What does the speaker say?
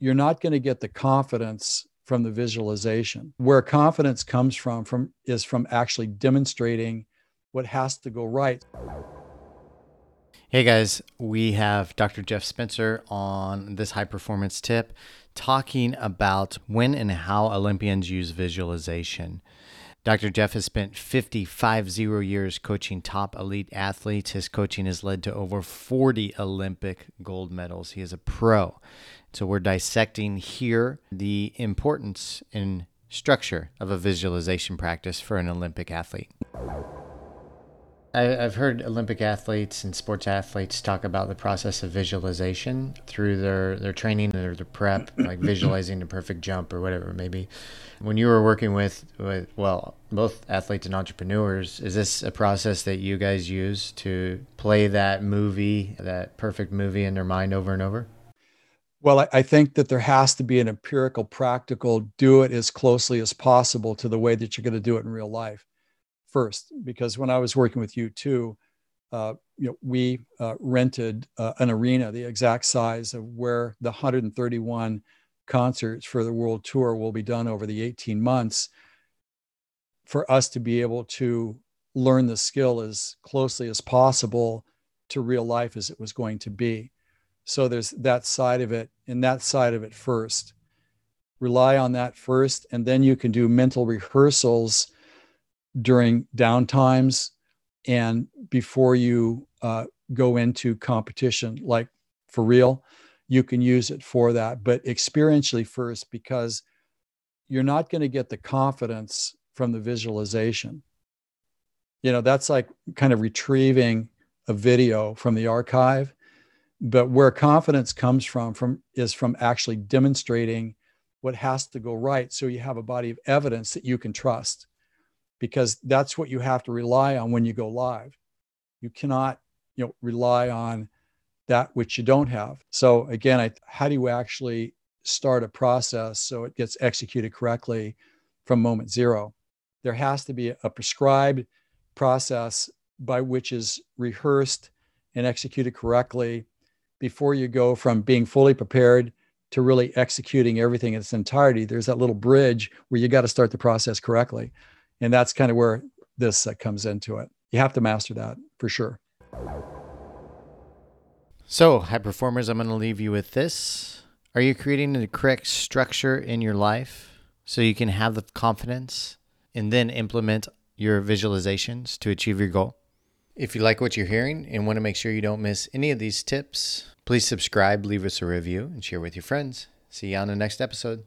you're not going to get the confidence from the visualization. Where confidence comes from is from actually demonstrating what has to go right. Hey guys, we have Dr. Jeff Spencer on this high performance tip talking about when and how Olympians use visualization. Dr. Jeff has spent 55 years coaching top elite athletes. His coaching has led to over 40 Olympic gold medals. He is a pro. So we're dissecting here the importance and structure of a visualization practice for an Olympic athlete. I've heard Olympic athletes and sports athletes talk about the process of visualization through their training or their prep, like visualizing the perfect jump or whatever it may be. When you were working with both athletes and entrepreneurs, is this a process that you guys use to play that movie, that perfect movie in their mind over and over? Well, I think that there has to be an empirical, practical, do it as closely as possible to the way that you're going to do it in real life. First, because when I was working with U2, we rented an arena the exact size of where the 131 concerts for the world tour will be done over the 18 months for us to be able to learn the skill as closely as possible to real life as it was going to be. So there's that side of it, and that side of it first. Rely on that first, and then you can do mental rehearsals during downtimes and before you go into competition, like for real. You can use it for that, but experientially first, because you're not going to get the confidence from the visualization. You know, that's like kind of retrieving a video from the archive, but where confidence comes from is from actually demonstrating what has to go right. So you have a body of evidence that you can trust, because that's what you have to rely on when you go live. You cannot, rely on that which you don't have. So again, how do you actually start a process so it gets executed correctly from moment zero? There has to be a prescribed process by which is rehearsed and executed correctly before you go from being fully prepared to really executing everything in its entirety. There's that little bridge where you got to start the process correctly. And that's kind of where this comes into it. You have to master that for sure. So high performers, I'm going to leave you with this. Are you creating the correct structure in your life so you can have the confidence and then implement your visualizations to achieve your goal? If you like what you're hearing and want to make sure you don't miss any of these tips, please subscribe, leave us a review, and share with your friends. See you on the next episode.